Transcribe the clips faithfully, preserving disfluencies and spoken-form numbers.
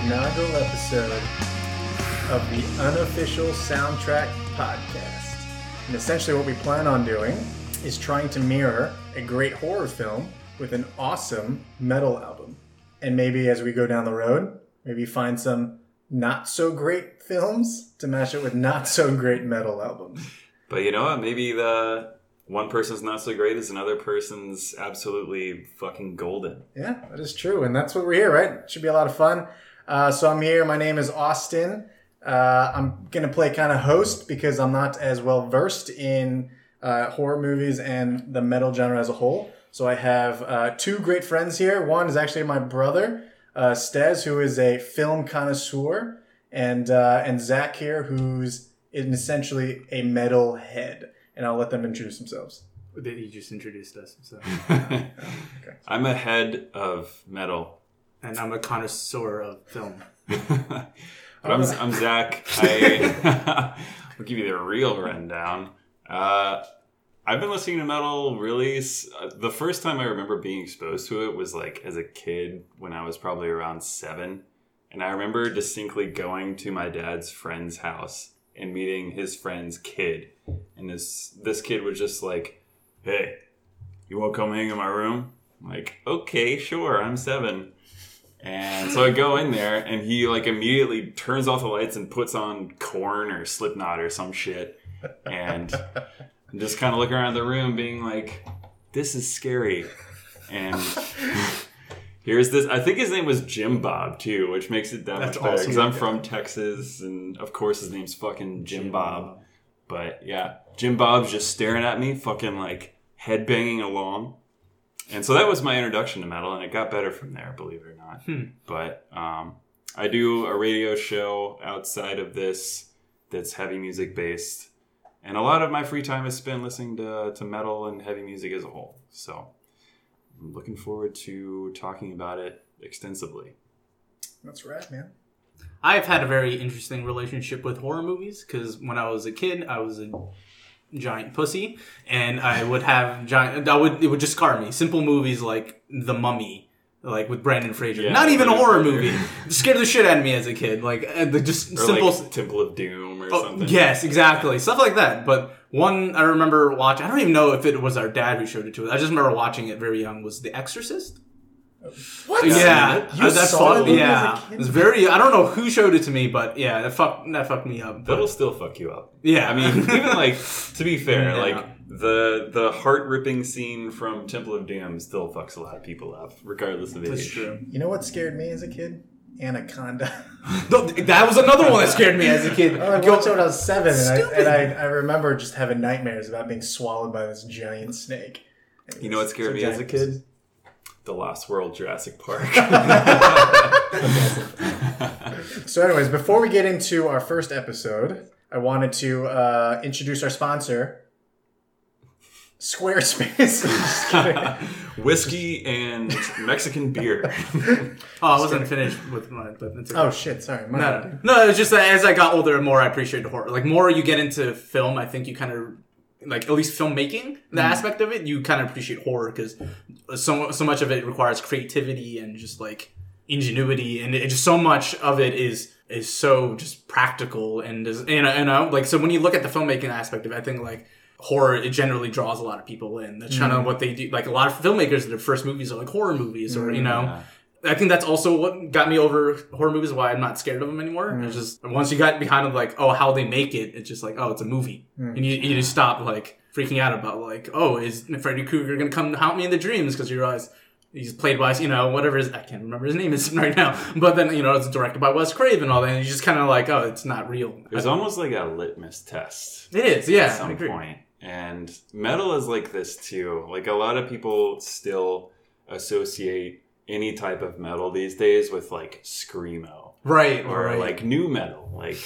the inaugural episode of the Unofficial Soundtrack Podcast. And essentially what we plan on doing is trying to mirror a great horror film with an awesome metal album. And maybe as we go down the road, maybe find some not-so-great films to match it with not-so-great metal albums. But you know what? Maybe the one person's not-so-great is another person's absolutely fucking golden. Yeah, that is true. And that's what we're here, right? It should be a lot of fun. Uh, so I'm here. My name is Austin. Uh, I'm going to play kind of host because I'm not as well-versed in uh, horror movies and the metal genre as a whole. So I have uh, two great friends here. One is actually my brother, uh, Stez, who is a film connoisseur, and uh, and Zach here, who's essentially a metal head. And I'll let them introduce themselves. He just introduced us. So. Okay. I'm a head of metal. And I'm a connoisseur of film. But I'm, I'm Zach. I, I'll give you the real rundown. Uh... I've been listening to metal really... Uh, the first time I remember being exposed to it was like as a kid when I was probably around seven. And I remember distinctly going to my dad's friend's house and meeting his friend's kid. And this this kid was just like, "Hey, you won't come hang in my room?" I'm like, "Okay, sure, I'm seven." And so I go in there and he like immediately turns off the lights and puts on Korn or Slipknot or some shit. And... And just kind of looking around the room being like, "This is scary." And here's this. I think his name was Jim Bob, too, which makes it that That's much better. Because awesome. I'm from Texas, and of course his name's fucking Jim, Jim Bob. But yeah, Jim Bob's just staring at me, fucking like headbanging along. And so that was my introduction to metal, and it got better from there, believe it or not. Hmm. But um, I do a radio show outside of this that's heavy music based. And a lot of my free time is spent listening to, to metal and heavy music as a whole. So I'm looking forward to talking about it extensively. That's rad, man. I've had a very interesting relationship with horror movies because when I was a kid, I was a giant pussy. And I would have giant... I would, it would just scar me. Simple movies like The Mummy. Like with Brandon Fraser. Yeah, not even a horror movie. Scared the shit out of me as a kid. Like just or simple like Temple of Doom or oh, something. Yes, exactly. Stuff like that. But one I remember watching, I don't even know if it was our dad who showed it to us. I just remember watching it very young, was The Exorcist. What? Yeah. You uh, that's saw it? Yeah. It was very I don't know who showed it to me, but yeah, that fucked that fucked me up. But. That'll still fuck you up. Yeah. I mean, even like to be fair, yeah. like The the heart-ripping scene from Temple of Doom still fucks a lot of people up, regardless of age. That's true. You know what scared me as a kid? Anaconda. That was another one that scared me as a kid. Oh, I watched it when I was seven, Stupid. and, I, and I, I remember just having nightmares about being swallowed by this giant snake. Anyways, you know what scared me as a kid? Person. The Lost World Jurassic Park. So anyways, before we get into our first episode, I wanted to uh, introduce our sponsor... Squarespace. Just kidding. Whiskey and Mexican beer. oh, I wasn't finished with mine. But it's okay. Oh, shit. Sorry. My no, no. no, it was just that as I got older and more I appreciated horror. Like, more you get into film, I think you kind of, like, at least filmmaking, the mm. aspect of it, you kind of appreciate horror because so, so much of it requires creativity and just, like, ingenuity. And it, just so much of it is is so just practical. And, is, you know, you know, like, so when you look at the filmmaking aspect of it, I think, like, horror, it generally draws a lot of people in. That's kind mm. of what they do. Like, a lot of filmmakers, their first movies are like horror movies or, you know. Yeah. I think that's also what got me over horror movies, why I'm not scared of them anymore. Mm. It's just, once you got behind of, like, oh, how they make it, it's just like, oh, it's a movie. Mm. And you, you just stop, like, freaking out about, like, oh, is Freddy Krueger going to come haunt me in the dreams? Because you realize... He's played by, you know, whatever his... I can't remember his name is right now. But then, you know, it's directed by Wes Craven and all that. And you're just kind of like, oh, it's not real. It was almost like a litmus test. It is, yeah. At some point. And metal is like this, too. Like, a lot of people still associate any type of metal these days with, like, screamo. Right. Or, right. like, new metal. Like...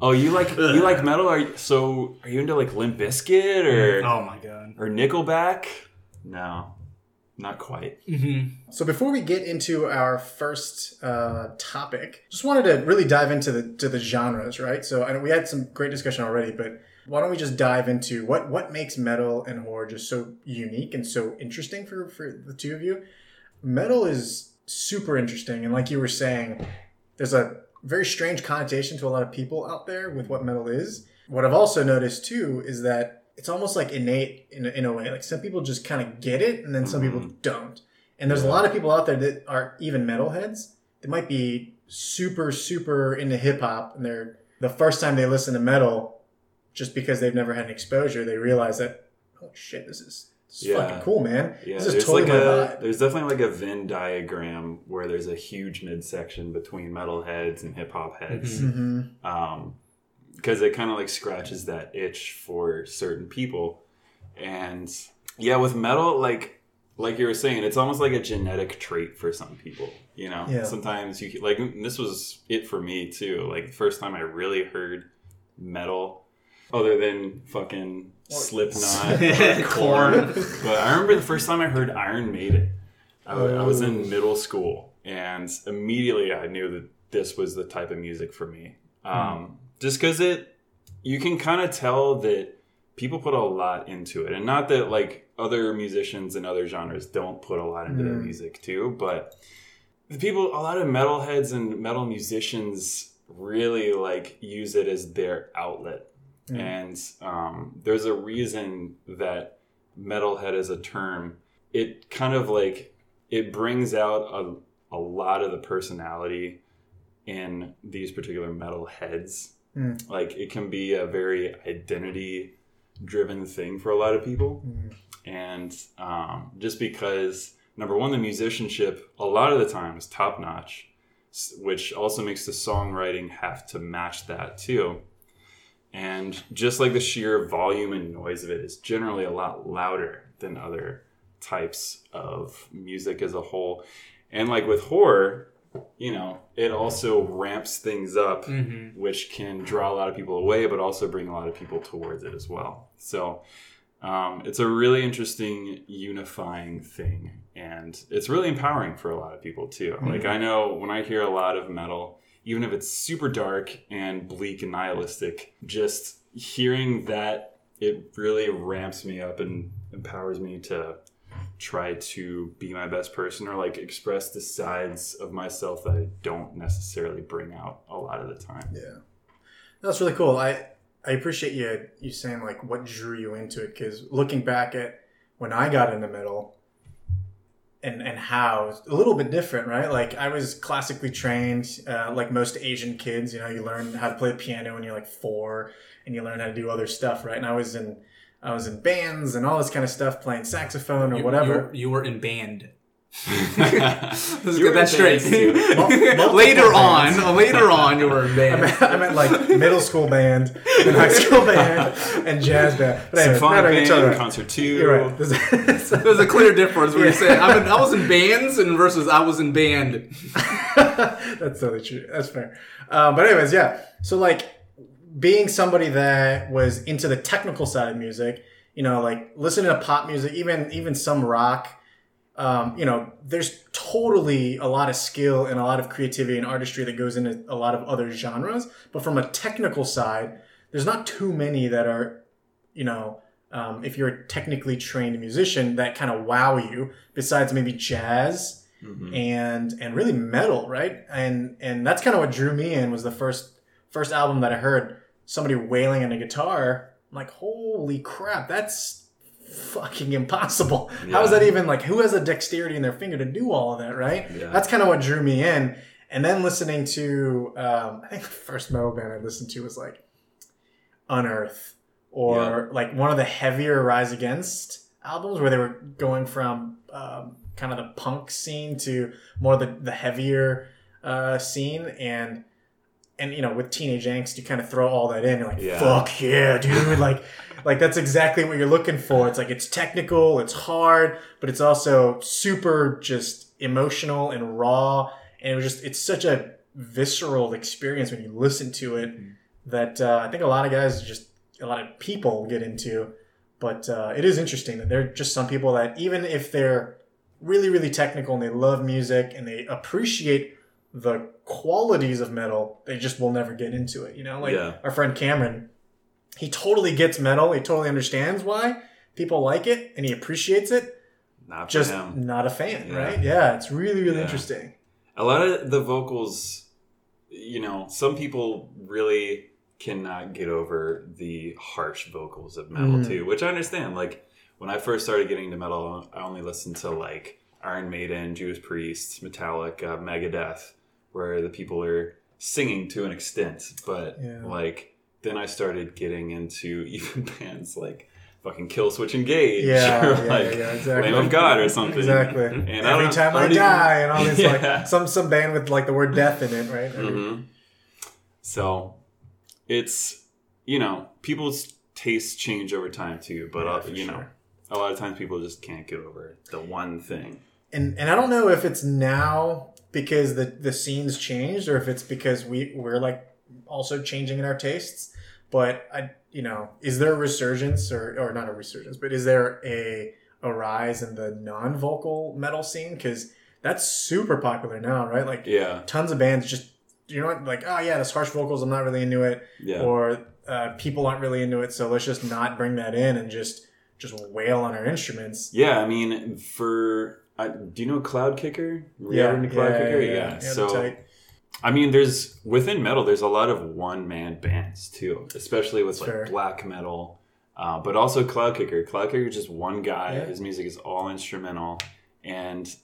Oh, you like you like metal? Are you, so, are you into, like, Limp Bizkit or... Oh, my God. Or Nickelback? No. Not quite. Mm-hmm. So before we get into our first uh, topic, just wanted to really dive into the to the genres, right? So I know we had some great discussion already, but why don't we just dive into what, what makes metal and horror just so unique and so interesting for, for the two of you? Metal is super interesting. And like you were saying, there's a very strange connotation to a lot of people out there with what metal is. What I've also noticed, too, is that it's almost like innate in a, in a way. Like, some people just kind of get it, and then some mm-hmm. people don't. And there's a lot of people out there that are even metalheads that might be super, super into hip-hop, and they're the first time they listen to metal, just because they've never had an exposure, they realize that, oh, shit, this is... It's yeah. fucking cool, man. Yeah. This is totally like my a, vibe. There's definitely like a Venn diagram where there's a huge midsection between metalheads and hip-hop heads. Because mm-hmm. um, it kind of like scratches that itch for certain people. And yeah, with metal, like like you were saying, it's almost like a genetic trait for some people. You know, yeah. sometimes you like, this was it for me too. Like the first time I really heard metal, other than fucking... Slipknot, Korn. But I remember the first time I heard Iron Maiden. I, oh. I was in middle school, and immediately I knew that this was the type of music for me. Um, mm. Just because it, you can kind of tell that people put a lot into it, and not that like other musicians in other genres don't put a lot into mm. their music too, but the people, a lot of metalheads and metal musicians really like use it as their outlet. Mm. And um, there's a reason that metalhead as a term, it kind of like, it brings out a, a lot of the personality in these particular metalheads. Mm. Like it can be a very identity driven thing for a lot of people. Mm. And um, just because, number one, the musicianship a lot of the time is top notch, which also makes the songwriting have to match that too. And just like the sheer volume and noise of it is generally a lot louder than other types of music as a whole. And like with horror, you know, it also ramps things up, mm-hmm. which can draw a lot of people away, but also bring a lot of people towards it as well. So um, it's a really interesting unifying thing. And it's really empowering for a lot of people too. Mm-hmm. Like I know when I hear a lot of metal, even if it's super dark and bleak and nihilistic, just hearing that, it really ramps me up and empowers me to try to be my best person or like express the sides of myself that I don't necessarily bring out a lot of the time. Yeah. That's really cool. I, I appreciate you you saying like what drew you into it, because looking back at when I got into metal And and how it's a little bit different, right? Like I was classically trained, uh, like most Asian kids. You know, you learn how to play the piano when you're like four, and you learn how to do other stuff, right? And I was in, I was in bands and all this kind of stuff, playing saxophone or you, whatever. You, you were in band. Let's get that straight. Mul- later bands. on, later on, you were in band. I meant, I meant like middle school band, and high school band, and jazz band. But anyway, Symphonic band, each other. Concert two. You're right. There's a, there's a clear difference when yeah. you say I, I was in bands and versus I was in band. That's totally true. That's fair. Um, but anyways, yeah. So like being somebody that was into the technical side of music, you know, like listening to pop music, even even some rock. Um, you know, there's totally a lot of skill and a lot of creativity and artistry that goes into a lot of other genres. But from a technical side, there's not too many that are, you know, um, if you're a technically trained musician, that kind of wow you, besides maybe jazz mm-hmm. and and really metal, right? And and that's kind of what drew me in, was the first first album that I heard somebody wailing on a guitar. I'm like, holy crap, that's fucking impossible. Yeah. How is that even, like, who has the dexterity in their finger to do all of that, right? Yeah. That's kind of what drew me in. And then listening to um I think the first metal band I listened to was like Unearth or yeah. like one of the heavier Rise Against albums, where they were going from um kind of the punk scene to more the the heavier uh scene. And And, you know, with teenage angst, you kind of throw all that in. You're like, yeah. fuck yeah, dude. Like, like that's exactly what you're looking for. It's like, it's technical, it's hard, but it's also super just emotional and raw. And it was just, it's such a visceral experience when you listen to it mm-hmm. that uh, I think a lot of guys, just a lot of people get into. But uh, it is interesting that there are just some people that, even if they're really, really technical and they love music and they appreciate the qualities of metal, they just will never get into it, you know? Like yeah. our friend Cameron, he totally gets metal, he totally understands why people like it, and he appreciates it. Not just him. Not a fan, yeah. right? Yeah, it's really, really yeah. interesting. A lot of the vocals you know, some people really cannot get over the harsh vocals of metal mm. too, which I understand. Like, when I first started getting into metal, I only listened to like Iron Maiden, Judas Priest, Metallica, Megadeth, where the people are singing to an extent. But yeah. like, then I started getting into even bands like fucking Killswitch Engage, yeah, or like yeah, yeah, exactly. Lamb of God or something. Exactly. And every I time I, I die, even... and all this yeah. like some some band with like the word death in it, right? Mm-hmm. So it's, you know, people's tastes change over time too, but yeah, uh, you sure. know, a lot of times people just can't get over the one thing. And and I don't know if it's now because the the scene's changed, or if it's because we we're like also changing in our tastes, but I. You know, is there a resurgence or, or not a resurgence, but is there a a rise in the non-vocal metal scene? Because that's super popular now, right? Like, yeah. tons of bands just, you know what? Like, oh yeah, this harsh vocals, I'm not really into it. Yeah. Or uh, people aren't really into it, so let's just not bring that in and just, just wail on our instruments. Yeah, I mean, for... I, do you know Cloud Kicker? Were yeah. Cloud yeah, Kicker? Yeah, yeah. yeah. yeah so... I mean, there's within metal, there's a lot of one-man bands too, especially with like sure. black metal, uh, but also Cloud Kicker. Cloud Kicker is just one guy. Yeah. His music is all instrumental, and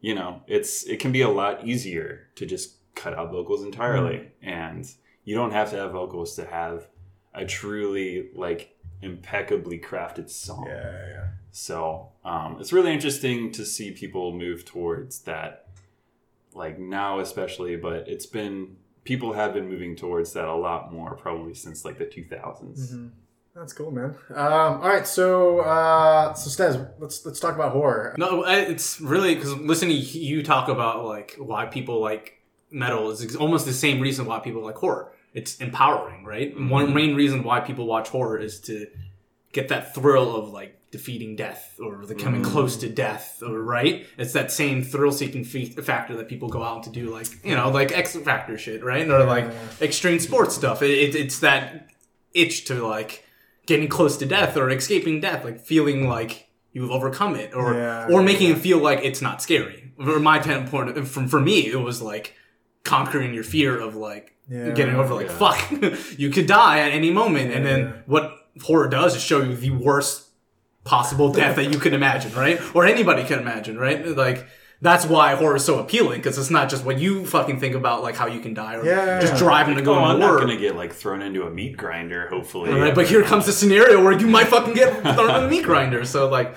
you know, it's it can be a lot easier to just cut out vocals entirely, mm-hmm. and you don't have to have vocals to have a truly like impeccably crafted song. Yeah, yeah. So um, it's really interesting to see people move towards that. Like now especially, but it's been, people have been moving towards that a lot more probably since like the two thousands. Mm-hmm. That's cool, man. Um, all right, so uh, so Stez, let's let's talk about horror. No, it's really, because listening to you talk about like why people like metal is almost the same reason why people like horror. It's empowering, right? Mm-hmm. One main reason why people watch horror is to get that thrill of like defeating death or the coming mm. close to death, or right? It's that same thrill-seeking fe- factor that people go out to do, like, you know, like X Factor shit, right? Or like extreme sports stuff. It, it, it's that itch to like getting close to death or escaping death, like feeling like you've overcome it, or yeah, or making yeah. it feel like it's not scary. For my point, from for me, it was like conquering your fear of like yeah, getting over, like yeah. fuck, you could die at any moment, yeah, and then yeah. what horror does is show you the worst possible death that you can imagine, right? Or anybody can imagine, right? Like, that's why horror is so appealing, because it's not just what you fucking think about, like how you can die, or yeah, just yeah. driving like, to go. Oh, I'm not going to get like thrown into a meat grinder, hopefully. Right, yeah. But here comes the scenario where you might fucking get thrown into a meat grinder. So like,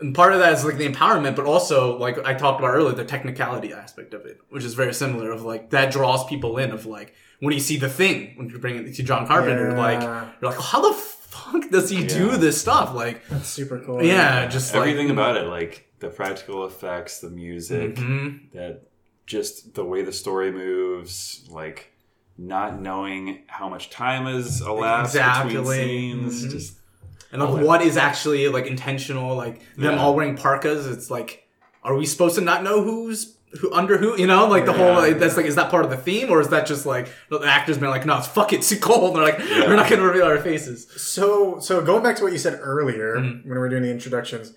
and part of that is like the empowerment, but also like I talked about earlier, the technicality aspect of it, which is very similar. Of like that draws people in. Of like when you see The Thing, when you bring it to John Carpenter, yeah. like you're like, oh, how the fuck does he yeah. do this stuff? Like, that's super cool. Yeah, yeah. just everything like, about it, like the practical effects, the music, mm-hmm. that just the way the story moves, like not knowing how much time is elapsed exactly. between scenes, mm-hmm. just and like what is actually like intentional, like them yeah. all wearing parkas. It's like, are we supposed to not know who's who under who? You know, like the yeah, whole like, yeah. that's like, is that part of the theme, or is that just like the actors being like, no, it's fuck it, it's too cold. And they're like, yeah. we're not going to reveal our faces. So, so going back to what you said earlier mm-hmm. when we were doing the introductions,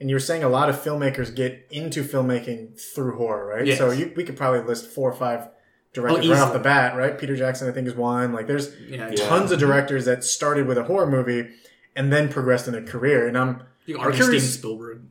and you were saying a lot of filmmakers get into filmmaking through horror, right? Yes. So you, we could probably list four or five directors oh, right off the bat, right? Peter Jackson, I think, is one. Like, there's yeah, tons yeah. of directors that started with a horror movie and then progressed in their career, and I'm you can argue Steven Spielberg.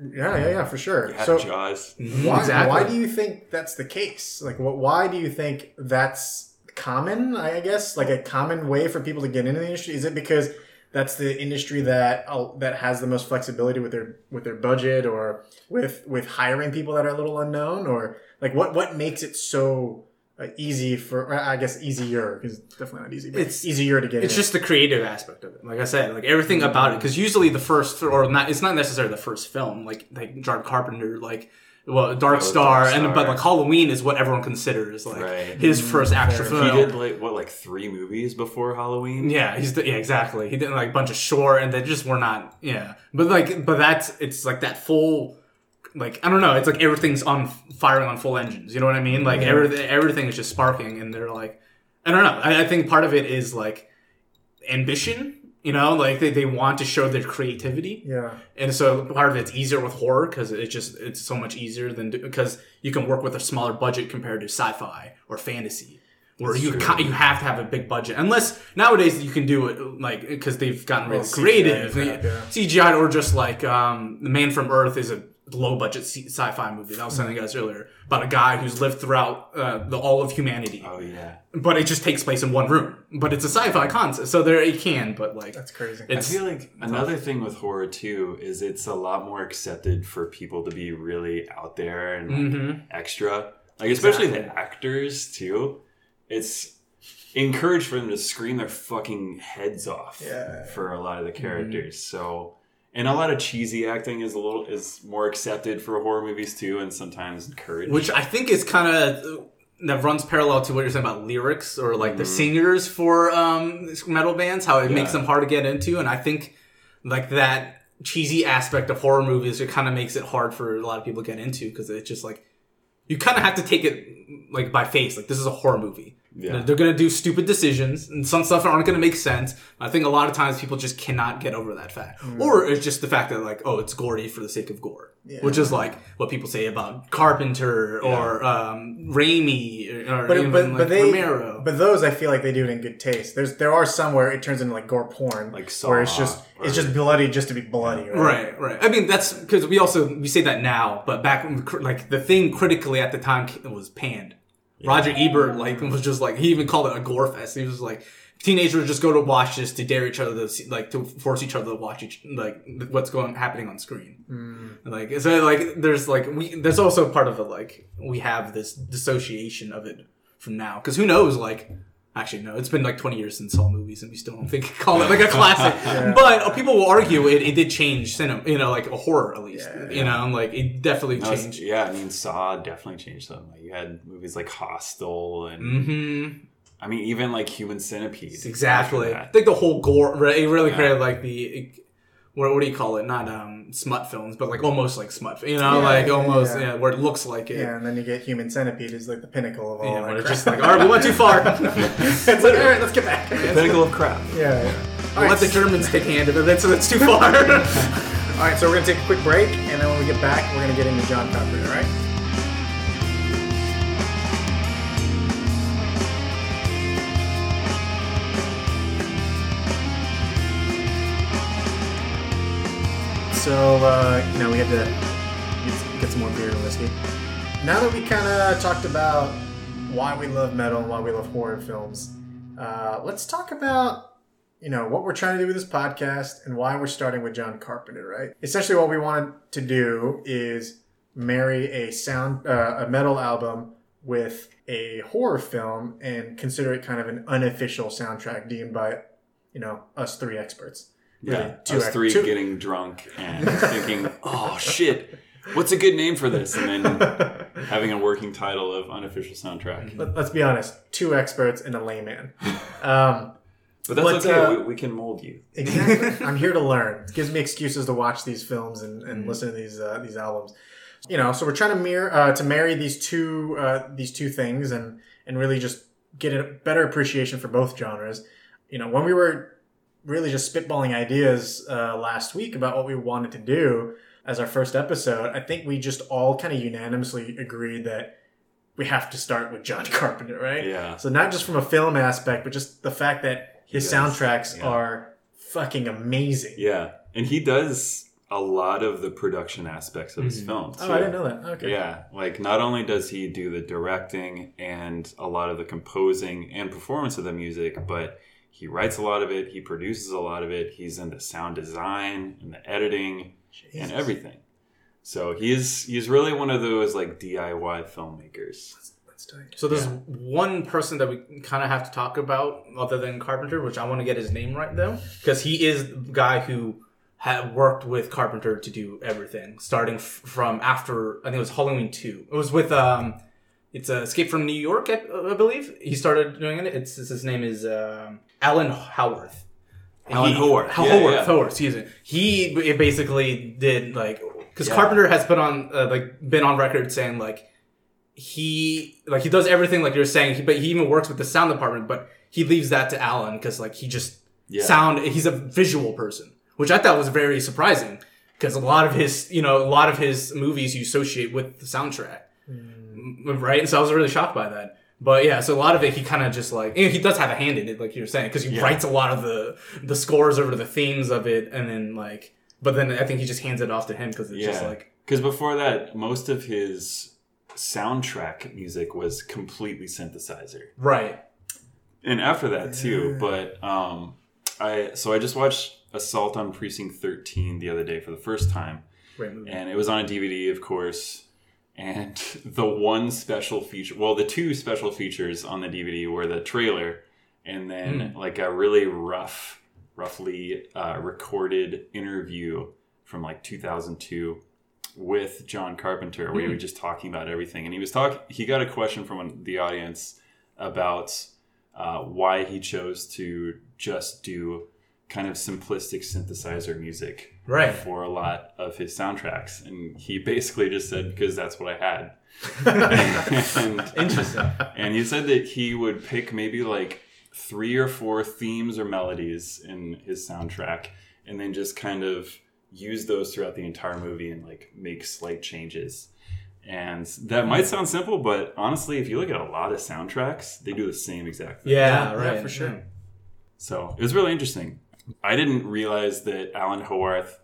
Yeah, yeah, yeah, for sure. Yeah, so Jaws. Why, exactly. why do you think that's the case? Like, what? Why do you think that's common? I guess like a common way for people to get into the industry. Is it because that's the industry that uh, that has the most flexibility with their with their budget, or with with hiring people that are a little unknown, or like what what makes it so? Uh, easy for, I guess easier, because definitely not easy, but it's easier to get. It's in. Just the creative aspect of it. Like I said, like everything about it, because usually the first, or not, it's not necessarily the first film, like, like John Carpenter, like, well, Dark oh, Star, Dark Star, and but like Halloween is what everyone considers like right. his first actual film. He did like what, like three movies before Halloween. Yeah, he's the, yeah, exactly. He did like a bunch of short, and they just were not, yeah. But like, but that's it's like that full. Like, I don't know. It's like everything's on firing on full engines. You know what I mean? Like, every, everything is just sparking. And they're like, I don't know. I, I think part of it is like ambition, you know, like they, they want to show their creativity. Yeah. And so part of it's easier with horror because it just, it's so much easier than because you can work with a smaller budget compared to sci-fi or fantasy. where you ca- you have to have a big budget. Unless nowadays you can do it like because they've gotten really well, creative, C G I, yeah. C G I or just like um, The Man from Earth is a low budget sci-fi movie that I was telling you guys earlier about a guy who's lived throughout uh, the all of humanity. Oh yeah, but it just takes place in one room. But it's a sci-fi concept, so there it can. But like that's crazy. I feel like another tough. thing with horror too is it's a lot more accepted for people to be really out there and mm-hmm. like, extra, like especially exactly. the actors too. It's encouraged for them to scream their fucking heads off yeah. for a lot of the characters. Mm-hmm. So. And a lot of cheesy acting is a little is more accepted for horror movies too, and sometimes encouraged. Which I think is kind of that runs parallel to what you're saying about lyrics or like mm-hmm. the singers for um, metal bands, how it yeah. makes them hard to get into. And I think like that cheesy aspect of horror movies, it kind of makes it hard for a lot of people to get into because it's just like you kind of have to take it like by face. Like this is a horror movie. Yeah. They're going to do stupid decisions and some stuff aren't going to make sense. I think a lot of times people just cannot get over that fact. Mm. Or it's just the fact that like, oh, it's gory for the sake of gore. Yeah. Which is like what people say about Carpenter yeah. or um, Raimi or but, even but, like but they, Romero. But those I feel like they do it in good taste. There's There are some where it turns into like gore porn. Like Saw. Where it's just, or, it's just bloody just to be bloody. Right, right. right. I mean, that's because we also, we say that now, but back when like the thing critically at the time was panned. Roger Ebert like was just like he even called it a gore fest. He was like teenagers just go to watch this to dare each other to like to force each other to watch each, like what's going happening on screen. Mm. Like so like there's like we there's also part of it like we have this dissociation of it from now because who knows like actually no it's been like twenty years since Saw movies and we still don't think call it like a classic yeah. but people will argue it, it did change cinema you know like a horror at least yeah, yeah. you know like it definitely no, changed yeah I mean Saw definitely changed them like you had movies like Hostel and mm-hmm. I mean even like Human Centipede exactly I think the whole gore it really yeah. created like the what, what do you call it not um smut films but like almost like smut you know yeah, like yeah, almost yeah. yeah where it looks like it yeah and then you get Human Centipede is like the pinnacle of all yeah, that it's just like alright we went too far it's like alright let's get back the pinnacle of crap yeah, yeah. We'll right. let the Germans take hand of it that's, that's too far alright so we're gonna take a quick break and then when we get back we're gonna get into John Carpenter alright So, uh, you know, we had to get some more beer and whiskey. Now that we kind of talked about why we love metal and why we love horror films, uh, let's talk about, you know, what we're trying to do with this podcast and why we're starting with John Carpenter, right? Essentially what we wanted to do is marry a sound, uh, a metal album with a horror film and consider it kind of an unofficial soundtrack deemed by, you know, us three experts. Really? Yeah, two us three two. Getting drunk and thinking, oh shit, what's a good name for this? And then having a working title of unofficial soundtrack. Let, let's be honest, two experts and a layman. Um, but that's but, okay, uh, we, we can mold you. Exactly. I'm here to learn. It gives me excuses to watch these films and, and mm-hmm. listen to these uh, these albums. You know, so we're trying to mirror uh, to marry these two uh, these two things and, and really just get a better appreciation for both genres. You know, when we were really just spitballing ideas uh, last week about what we wanted to do as our first episode, I think we just all kind of unanimously agreed that we have to start with John Carpenter, right? Yeah. So not just from a film aspect, but just the fact that his does, soundtracks yeah. are fucking amazing. Yeah. And he does a lot of the production aspects of mm-hmm. his films. Oh, yeah. I didn't know that. Okay. Yeah. Like not only does he do the directing and a lot of the composing and performance of the music, but he writes a lot of it. He produces a lot of it. He's into sound design and the editing Jesus. And everything. So he's he's really one of those like D I Y filmmakers. That's, that's tight. So there's yeah. one person that we kind of have to talk about other than Carpenter, which I want to get his name right though, because he is the guy who had worked with Carpenter to do everything, starting f- from after I think it was Halloween two. It was with um, it's uh, Escape from New York, I, I believe. He started doing it. It's his name is. Um, Alan Howarth. Alan he, Howarth. Howarth. Yeah, Howarth, yeah. Howarth, excuse me. He basically did, like... Because yeah. Carpenter has been on, uh, like, been on record saying, like, he... Like, he does everything, like you're saying, he, but he even works with the sound department, but he leaves that to Alan, because, like, he just... Yeah. Sound... He's a visual person, which I thought was very surprising, because a lot of his, you know, a lot of his movies you associate with the soundtrack. Mm. Right? And so I was really shocked by that. But yeah, so a lot of it, he kind of just like, he does have a hand in it, like you were saying, because he yeah. writes a lot of the the scores over the themes of it, and then like, but then I think he just hands it off to him because it's yeah. just like. Because before that, most of his soundtrack music was completely synthesizer. Right. And after that too, but um, I so I just watched Assault on Precinct thirteen the other day for the first time. Great movie. And it was on a D V D, of course. And the one special feature, well, the two special features on the D V D were the trailer and then mm. like a really rough, roughly uh, recorded interview from like two thousand two with John Carpenter, where mm. he was just talking about everything. And he was talking, he got a question from the audience about uh, why he chose to just do kind of simplistic synthesizer music right. for a lot of his soundtracks. And he basically just said, because that's what I had. and, and, Interesting. And he said that he would pick maybe like three or four themes or melodies in his soundtrack and then just kind of use those throughout the entire movie and like make slight changes. And that might sound simple, but honestly, if you look at a lot of soundtracks, they do the same exact thing. Yeah, yeah right. Yeah, for sure. Yeah. So it was really interesting. I didn't realize that Alan Howarth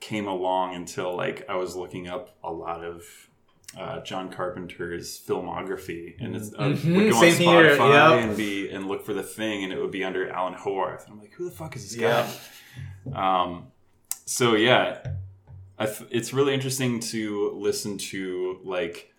came along until like I was looking up a lot of uh, John Carpenter's filmography, and it's, uh, mm-hmm. would go Same on Spotify yep. and be and look for The Thing, and it would be under Alan Howarth. And I'm like, who the fuck is this yeah. guy? Um, so yeah, I th- it's really interesting to listen to like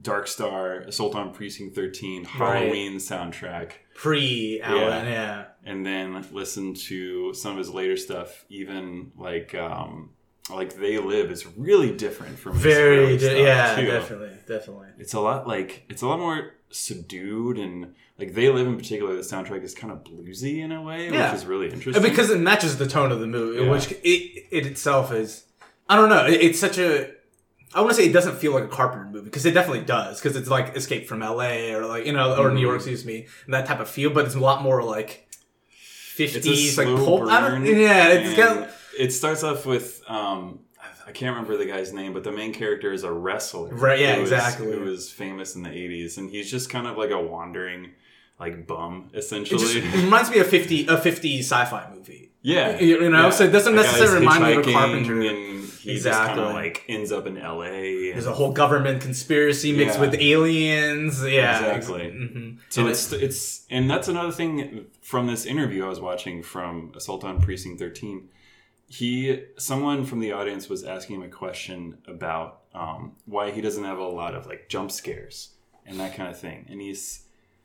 Dark Star, Assault on Precinct thirteen, Halloween right. soundtrack. Pre-Alan, yeah. yeah. And then listen to some of his later stuff, even like um, like They Live is really different from his Very di- stuff yeah, too. definitely, definitely. It's a lot like it's a lot more subdued, and like They Live in particular, the soundtrack is kind of bluesy in a way, yeah. which is really interesting. And because it matches the tone of the movie, yeah. which it, it itself is I don't know, it, it's such a I want to say it doesn't feel like a Carpenter movie, because it definitely does, because it's like Escape from L A or like, you know, or mm-hmm. New York, excuse me, and that type of feel, but it's a lot more like fifties, like pulp. I don't, yeah, it's got, it starts off with, um, I can't remember the guy's name, but the main character is a wrestler. Right, yeah, who exactly. Was, who was famous in the eighties, and he's just kind of like a wandering, like, bum, essentially. It, just, it reminds me of fifty, a fifties sci-fi movie. Yeah. You know, yeah. so it doesn't necessarily remind me of a Carpenter. And he exactly. just kind of like ends up in L A. There's a whole government conspiracy mixed yeah. with aliens. Yeah, exactly. Mm-hmm. So and it's it's and that's another thing from this interview I was watching from Assault on Precinct thirteen. He someone from the audience was asking him a question about um, why he doesn't have a lot of like jump scares and that kind of thing, and he's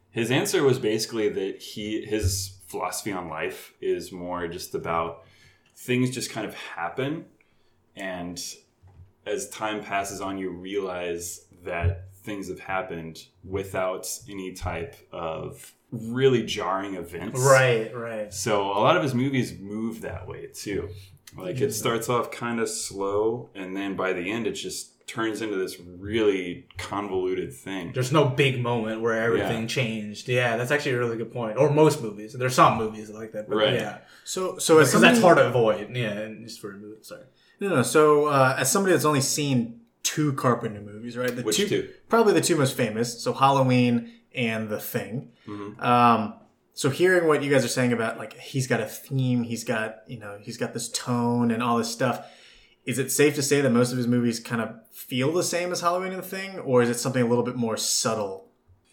his answer was basically that he his philosophy on life is more just about things just kind of happen. And as time passes on, you realize that things have happened without any type of really jarring events. Right, right. So a lot of his movies move that way, too. Like, it starts off kind of slow, and then by the end, it just turns into this really convoluted thing. There's no big moment where everything yeah. changed. Yeah, that's actually a really good point. Or most movies. There's some movies like that. But right. Yeah. So, so because that's hard to avoid. Yeah, and just for a movie. Sorry. No, no. So, uh, as somebody that's only seen two Carpenter movies, right? The Which two, two? Probably the two most famous. So, Halloween and The Thing. Mm-hmm. Um, so, hearing what you guys are saying about, like, he's got a theme, he's got, you know, he's got this tone and all this stuff. Is it safe to say that most of his movies kind of feel the same as Halloween and The Thing? Or is it something a little bit more subtle?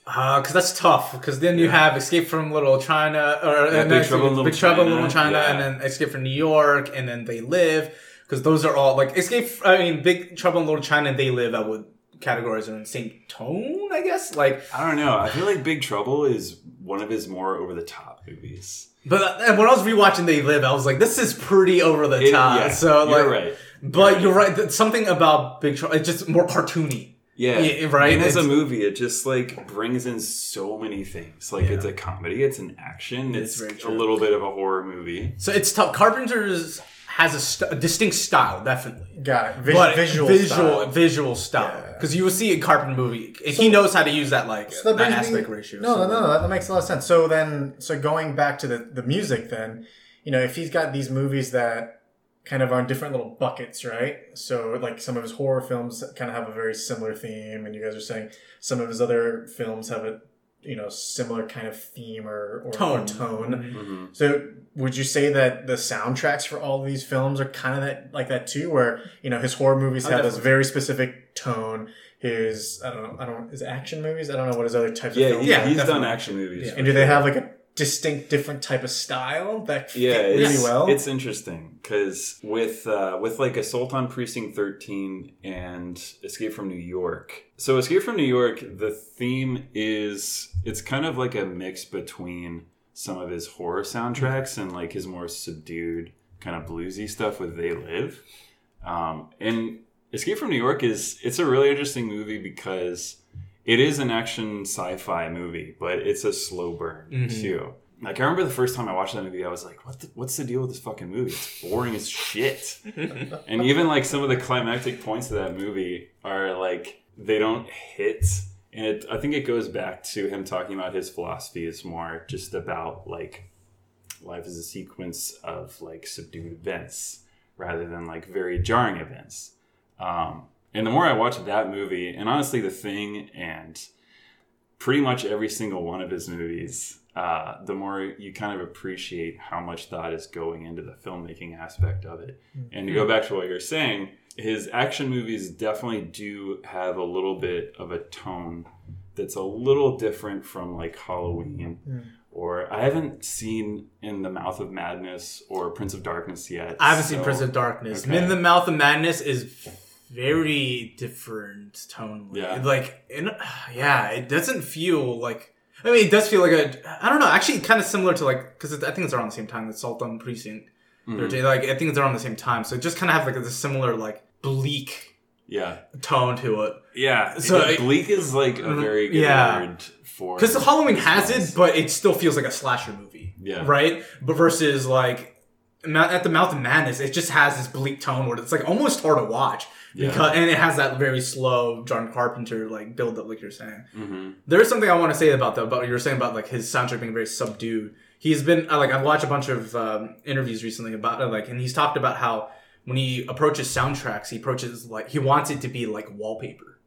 Because uh, that's tough. Because then you yeah. have Escape from Little China, or yeah, and Big, Trouble in Little, Big China. Trouble in Little China, yeah. and then Escape from New York, and then They Live. Because those are all, like, Escape, I mean, Big Trouble in Little China and They Live, I would categorize them in the same tone, I guess? Like, I don't know. I feel like Big Trouble is one of his more over-the-top movies. But uh, when I was rewatching They Live, I was like, this is pretty over-the-top. Yeah, so, like, you're right. But yeah. you're right. Something about Big Trouble, it's just more cartoony. Yeah. yeah right? And as it's, a movie, it just, like, brings in so many things. Like, yeah. it's a comedy, it's an action, it's, it's a little bit of a horror movie. So it's tough. Carpenter's has a, st- a distinct style, definitely. Got it. Vis- but visual, visual style. Visual style. Because yeah. you will see a Carpenter movie. So, he knows how to use that, like, so that aspect me, ratio. No, so no, no, that, that makes a lot of sense. So then, so going back to the, the music then, you know, if he's got these movies that kind of are in different little buckets, right? So, like, some of his horror films kind of have a very similar theme, and you guys are saying some of his other films have a you know, similar kind of theme or, or tone. Or tone. Mm-hmm. So would you say that the soundtracks for all of these films are kind of that, like that too, where, you know, his horror movies oh, have definitely. This very specific tone. His, I don't know, I don't, his action movies? I don't know what his other types yeah, of films yeah, are. Yeah, he's definitely. Done action movies. Yeah. And do they have like a distinct different type of style that fit yeah, really well? It's interesting because with uh, with like Assault on Precinct thirteen and Escape from New York. So Escape from New York, the theme is, it's kind of like a mix between some of his horror soundtracks and like his more subdued kind of bluesy stuff with They Live. Um, and Escape from New York is, it's a really interesting movie because it is an action sci-fi movie, but it's a slow burn, mm-hmm. too. Like, I remember the first time I watched that movie, I was like, what the, what's the deal with this fucking movie? It's boring as shit. And even, like, some of the climactic points of that movie are, like, they don't hit. And it, I think it goes back to him talking about his philosophy is more just about, like, life is a sequence of, like, subdued events rather than, like, very jarring events. Um... And the more I watched that movie, and honestly The Thing and pretty much every single one of his movies, uh, the more you kind of appreciate how much thought is going into the filmmaking aspect of it. Mm-hmm. And to go back to what you're saying, his action movies definitely do have a little bit of a tone that's a little different from like Halloween. Mm-hmm. Or I haven't seen In the Mouth of Madness or Prince of Darkness yet. I haven't so. seen Prince of Darkness. Okay. In the Mouth of Madness is... very different tone. Yeah. Like, in, yeah, it doesn't feel like... I mean, it does feel like a... I don't know. Actually, kind of similar to like... Because I think it's around the same time. The Assault on Precinct. Mm-hmm. Like, I think it's around the same time. So it just kind of have like a similar like bleak yeah. tone to it. Yeah. So it, bleak is like a very good yeah. word for... Because Halloween has it, but it still feels like a slasher movie. Yeah. Right? But versus like... At the Mouth of Madness, it just has this bleak tone where it's like almost hard to watch. Because, yeah. And it has that very slow John Carpenter like build up, like you're saying. Mm-hmm. There is something I want to say about that, about what you were saying about like his soundtrack being very subdued. He's been like, I've watched a bunch of um, interviews recently about it, like, and he's talked about how when he approaches soundtracks, he approaches like he wants it to be like wallpaper.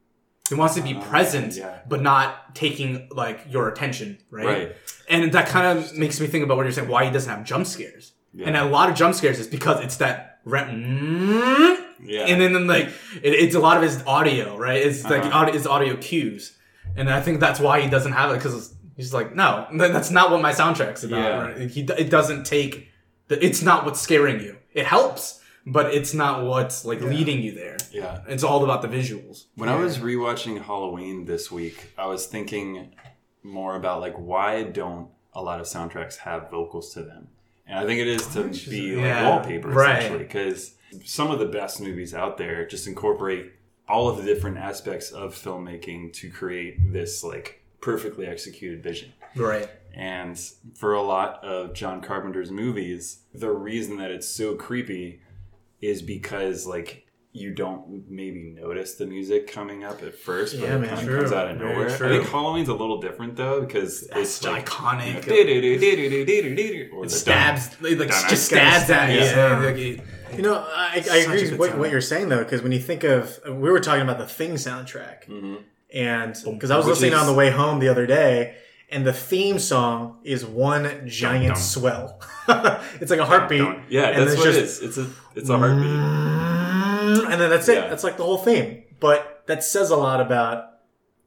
He wants it to be uh, present, yeah. but not taking like your attention, right? right. And that kind of makes me think about what you're saying, why he doesn't have jump scares. Yeah. And a lot of jump scares is because it's that rem- Yeah. And then, then like, it, it's a lot of his audio, right? It's like uh-huh. audio, his audio cues. And I think that's why he doesn't have it, because he's like, no, that's not what my soundtrack's about. Yeah. Right? He, it doesn't take, the, it's not what's scaring you. It helps, but it's not what's like yeah. leading you there. Yeah. It's all about the visuals. When yeah. I was rewatching Halloween this week, I was thinking more about like, why don't a lot of soundtracks have vocals to them? And I think it is to be like yeah. wallpaper, essentially, because... Right. Some of the best movies out there just incorporate all of the different aspects of filmmaking to create this like perfectly executed vision. Right. And for a lot of John Carpenter's movies, the reason that it's so creepy is because like you don't maybe notice the music coming up at first, but yeah, it kind of comes out of nowhere. I think Halloween's a little different though because That's it's like, iconic. You know, it stabs, it like just stabs at you. Yeah. Yeah. You know, I, I agree with what, what you're saying, though, because when you think of... We were talking about the Thing soundtrack. Mm-hmm. And... Because I was Which listening is... on the way home the other day, and the theme song is one giant dun, dun. swell. It's like a heartbeat. Dun, dun. Yeah, that's what just, it is. It's a, it's a heartbeat. And then that's it. Yeah. That's like the whole theme. But that says a lot about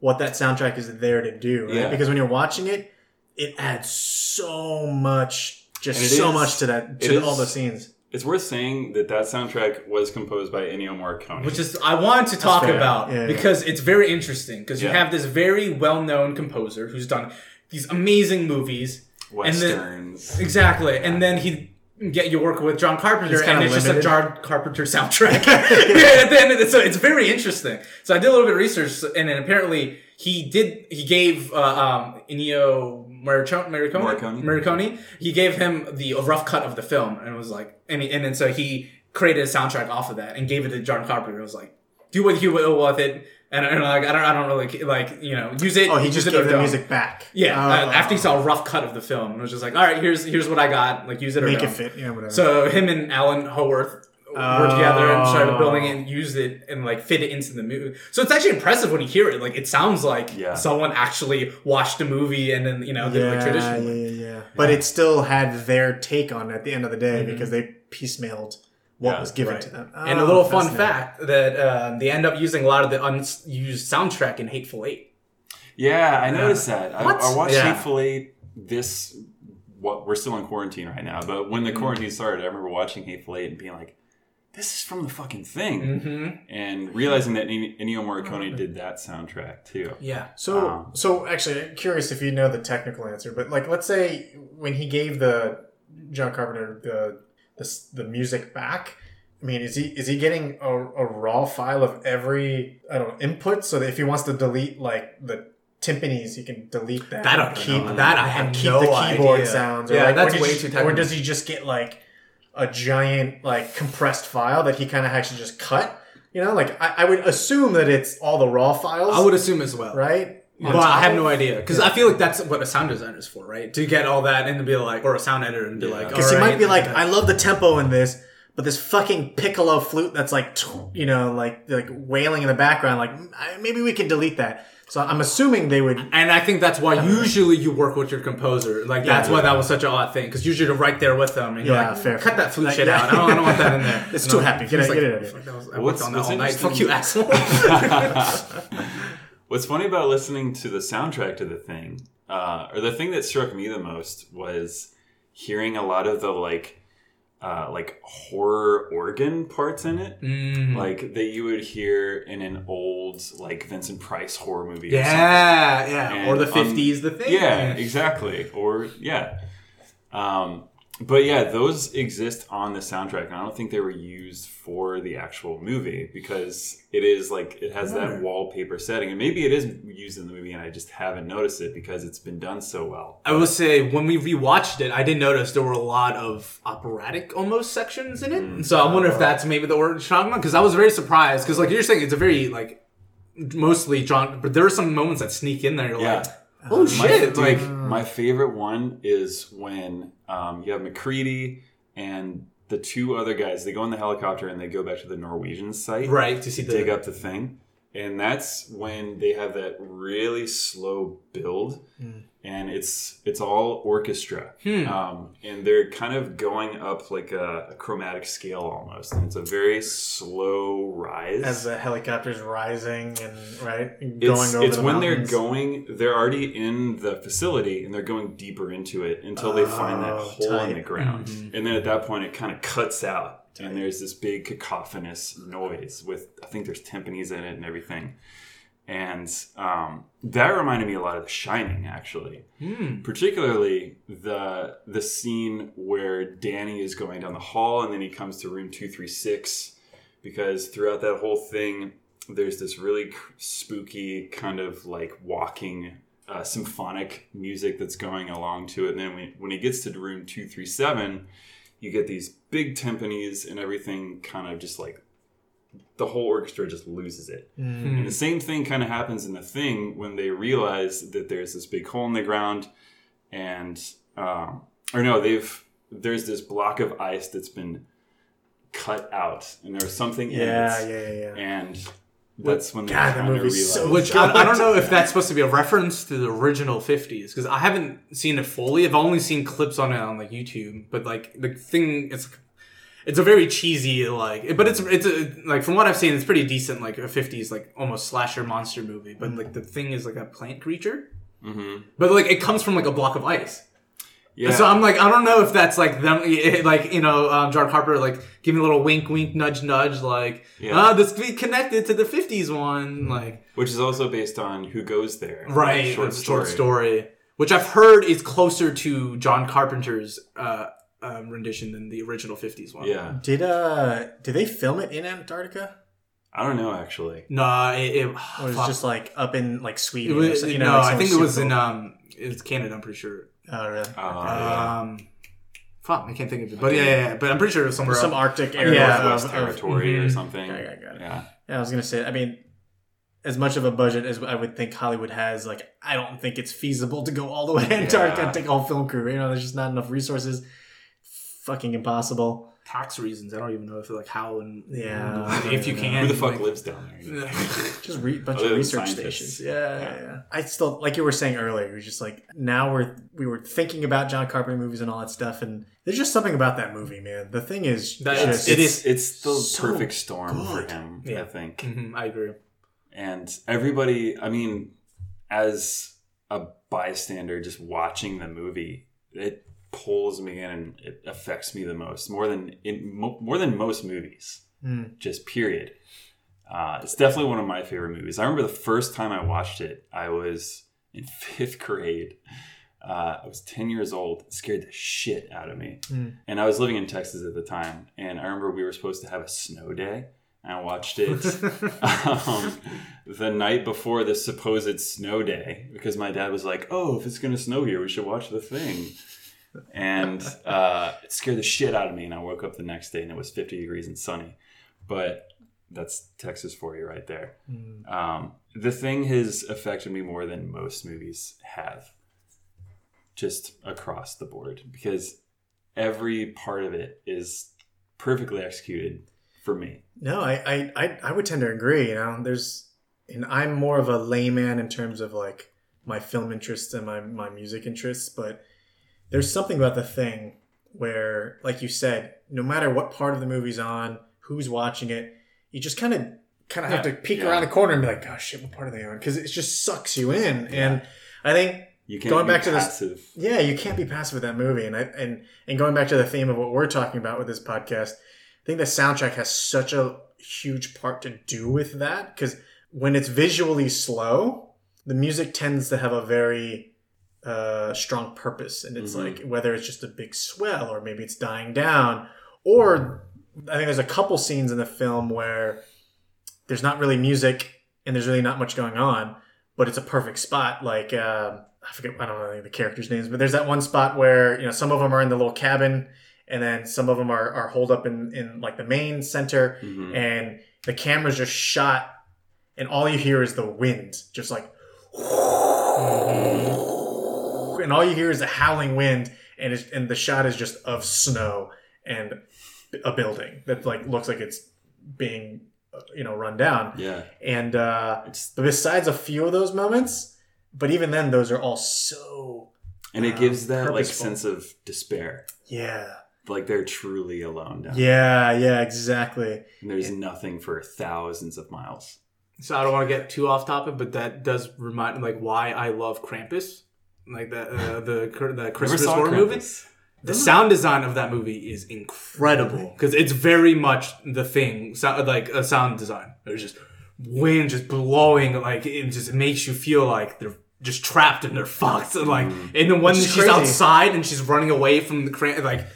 what that soundtrack is there to do, right? Yeah. Because when you're watching it, it adds so much... Just so is, much to that... To all the scenes. It's worth saying that that soundtrack was composed by Ennio Morricone. Which is, I wanted to talk about, yeah, yeah, because yeah. it's very interesting. Because yeah. you have this very well-known composer who's done these amazing movies. Westerns. And then, exactly. Yeah. And then he get you work with John Carpenter, and it's limited. Just a John Carpenter soundtrack. yeah, then, so it's very interesting. So I did a little bit of research, and then apparently he did, he gave uh, um, Ennio Morricone, Morricone, Morricone. He gave him the rough cut of the film, and it was like, and he, and then so he created a soundtrack off of that and gave it to John Carpenter. It was like, do what you will with it, and, and like I don't, I don't really like you know use it. Oh, he just gave the don't. music back. Yeah, oh. uh, after he saw a rough cut of the film, and was just like, all right, here's here's what I got. Like use it or make don't. it fit. Yeah, whatever. So him and Alan Howarth oh. were together and started building it and used it and like fit it into the movie. So it's actually impressive when you hear it. Like it sounds like yeah. someone actually watched a movie and then you know did yeah, like tradition. Yeah, yeah, yeah. But yeah. it still had their take on it at the end of the day mm-hmm. because they piecemealed what yeah, was given right. to them. Oh, and a little fun fact that uh, they end up using a lot of the unused soundtrack in Hateful Eight. Yeah, I noticed yeah. that. I, I watched yeah. Hateful Eight this. What, we're still in quarantine right now, but when the mm-hmm. quarantine started, I remember watching Hateful Eight and being like, this is from the fucking thing. Mm-hmm. And realizing that Ennio Morricone did that soundtrack too. Yeah. So, um, so actually, I'm curious if you know the technical answer, but like, let's say when he gave the John Carpenter the the, the music back, I mean, is he is he getting a, a raw file of every I don't know input so that if he wants to delete like the timpanies, you can delete that. That I don't keep know. That I have keep no the keyboard idea. Sounds. Or yeah, like, that's or way too technical. Or does he just get like a giant like compressed file that he kind of actually just cut? You know, like I, I would assume that it's all the raw files. I would assume as well, right? But well, I have no idea because yeah. I feel like that's what a sound designer is for, right? To get all that and to be like, or a sound editor and be yeah. like, because he right, might be like, I love the tempo in this. But this fucking piccolo flute that's like, you know, like like wailing in the background, like maybe we could delete that. So I'm assuming they would. And I think that's why usually you work with your composer. Like yeah, that's yeah. why that was such a odd thing. Because usually you're right there with them. And yeah, you're like, fair. Cut fair. That flute like, shit yeah. out. I don't, I don't want that in there. It's too happy. Get, I, like, get it out of here. I worked on that all night. Fuck you, asshole. What's funny about listening to the soundtrack to the thing, uh, or the thing that struck me the most was hearing a lot of the like, Uh, like horror organ parts in it mm. like that you would hear in an old like Vincent Price horror movie yeah or something. Yeah and, or the fifties um, the thing yeah exactly or yeah um, but yeah those exist on the soundtrack and I don't think they were used for the actual movie because it is like it has that wallpaper setting and maybe it is used in the movie and I just haven't noticed it because it's been done so well. I will say when we rewatched it I did notice there were a lot of operatic almost sections in it mm-hmm. so I wonder if that's maybe the order talking about because I was very surprised because like you're saying it's a very like mostly drawn but there are some moments that sneak in there you're yeah. like oh my, shit dude, like my favorite one is when um, you have McCready and the two other guys, they go in the helicopter and they go back to the Norwegian site. Right. To see the... dig up the thing. And that's when they have that really slow build. Mm. And it's it's all orchestra. Hmm. Um, and they're kind of going up like a, a chromatic scale almost. And it's a very slow rise. As the helicopter's rising and right going it's, over it's the when mountains. They're going, they're already in the facility and they're going deeper into it until oh, they find that hole tight. In the ground. Mm-hmm. And then at that point it kind of cuts out. Tight. And there's this big cacophonous noise with, I think there's timpanis in it and everything. And um, that reminded me a lot of The Shining, actually. Mm. Particularly the the scene where Danny is going down the hall and then he comes to room two thirty-six. Because throughout that whole thing, there's this really spooky kind of like walking uh, symphonic music that's going along to it. And then when, when he gets to room two thirty-seven, you get these big timpanis and everything kind of just like... the whole orchestra just loses it. Mm. And the same thing kind of happens in The Thing when they realize that there's this big hole in the ground and, um, or no, they've, there's this block of ice that's been cut out and there's something yeah, in it. Yeah, yeah, yeah. And that's when they're trying to realize. So which I, I don't know if that's supposed to be a reference to the original fifties because I haven't seen it fully. I've only seen clips on it on like YouTube, but like The Thing, it's It's a very cheesy, like, but it's, it's a, like, from what I've seen, it's pretty decent, like, a fifties, like, almost slasher monster movie. But, like, The Thing is, like, a plant creature. Mm-hmm. But, like, it comes from, like, a block of ice. Yeah. So I'm like, I don't know if that's, like, them, it, like, you know, um, John Carpenter, like, giving a little wink, wink, nudge, nudge, like, yeah. ah, this could be connected to the fifties one, like. Which is also based on Who Goes There. Right. Short story. Short story. Which I've heard is closer to John Carpenter's, uh, Um, rendition than the original fifties one. Yeah. Did uh did they film it in Antarctica? I don't know actually. Nah, it, it, it was fuck. just like up in like Sweden. Was, or you know, no, like I think it was cool. in um it's Canada. I'm pretty sure. Oh really? Uh, um, yeah. Fuck, I can't think of it. But yeah, yeah, yeah. But I'm pretty sure it was somewhere some up. Arctic area, yeah, Northwest Territory mm-hmm. or something. I got, got it. Yeah. Yeah, I was gonna say. I mean, as much of a budget as I would think Hollywood has, like I don't think it's feasible to go all the way to Antarctica yeah. and take a whole film crew. You know, there's just not enough resources. Fucking impossible. tax reasons. I don't even know if like how and yeah, and if you can. Who the fuck like, lives down there? Just read a bunch of research stations. Yeah, yeah, yeah. I still like you were saying earlier. It was just like now we're we were thinking about John Carpenter movies and all that stuff, and there's just something about that movie, man. The thing is, that just, it is it's the so perfect storm good. for him. Yeah. I think mm-hmm, I agree. And everybody, I mean, as a bystander, just watching the movie, it pulls me in and it affects me the most, more than in more than most movies. Mm. Just period. Uh, it's definitely one of my favorite movies. I remember the first time I watched it, I was in fifth grade. Uh, I was ten years old. It scared the shit out of me, mm. and I was living in Texas at the time. And I remember we were supposed to have a snow day. I watched it um, the night before the supposed snow day because my dad was like, oh, if it's going to snow here, we should watch The Thing. And uh, it scared the shit out of me. And I woke up the next day and it was fifty degrees and sunny. But that's Texas for you right there. Mm. Um, The Thing has affected me more than most movies have, just across the board, because every part of it is perfectly executed. For me, no, I, I I would tend to agree. You know, there's, and I'm more of a layman in terms of like my film interests and my my music interests, but there's something about The Thing where, like you said, no matter what part of the movie's on, who's watching it, you just kind of kind of yeah. have to peek yeah. around the corner and be like, "Gosh, shit, what part are they on?" Because it just sucks you in. Yeah. And I think you can't going be back to passive. This, yeah, you can't be passive with that movie. And I and and going back to the theme of what we're talking about with this podcast. I think the soundtrack has such a huge part to do with that because when it's visually slow, the music tends to have a very uh, strong purpose. And it's mm-hmm. like whether it's just a big swell or maybe it's dying down or I think there's a couple scenes in the film where there's not really music and there's really not much going on, but it's a perfect spot. Like uh, I forget, I don't know the characters' names, but there's that one spot where you know some of them are in the little cabin. And then some of them are, are holed up in, in like the main center mm-hmm. and the camera's just shot and all you hear is the wind. Just like, mm-hmm. and all you hear is a howling wind and it's, and the shot is just of snow and a building that like looks like it's being, you know, run down. Yeah. And uh, but besides a few of those moments, but even then those are all so And it um, gives that purposeful. Like sense of despair. Yeah. Like they're truly alone down yeah, there. Yeah, yeah, exactly. And there's yeah. nothing for thousands of miles. So I don't want to get too off topic, but that does remind me like why I love Krampus. Like the uh, the, the Christmas horror movie. The sound design of that movie is incredible because it's very much The Thing, so, like a sound design. There's just wind just blowing, like it just makes you feel like they're just trapped in their fox and like mm. and then when she's crazy. Outside and she's running away from the cran- like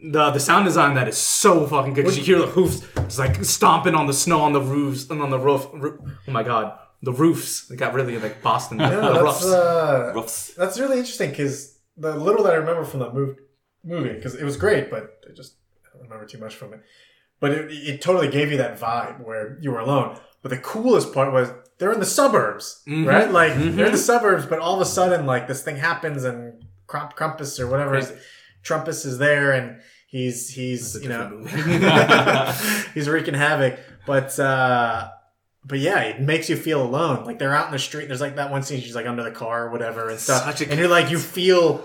the the sound design that is so fucking good because you hear the hoofs just like stomping on the snow on the roofs and on the roof ro- oh my god the roofs it got really like Boston yeah, the that's, roofs. Uh, roofs that's really interesting because the little that I remember from that move, movie because it was great but I just I don't remember too much from it but it, it totally gave you that vibe where you were alone but the coolest part was they're in the suburbs, mm-hmm. right? Like, mm-hmm. they're in the suburbs, but all of a sudden, like, this thing happens and Crump, Crumpus or whatever, is, Trumpus is there and he's, he's you know, he's wreaking havoc. But, uh, but yeah, it makes you feel alone. Like, they're out in the street. And there's, like, that one scene. She's, like, under the car or whatever and stuff. And you're, like, you feel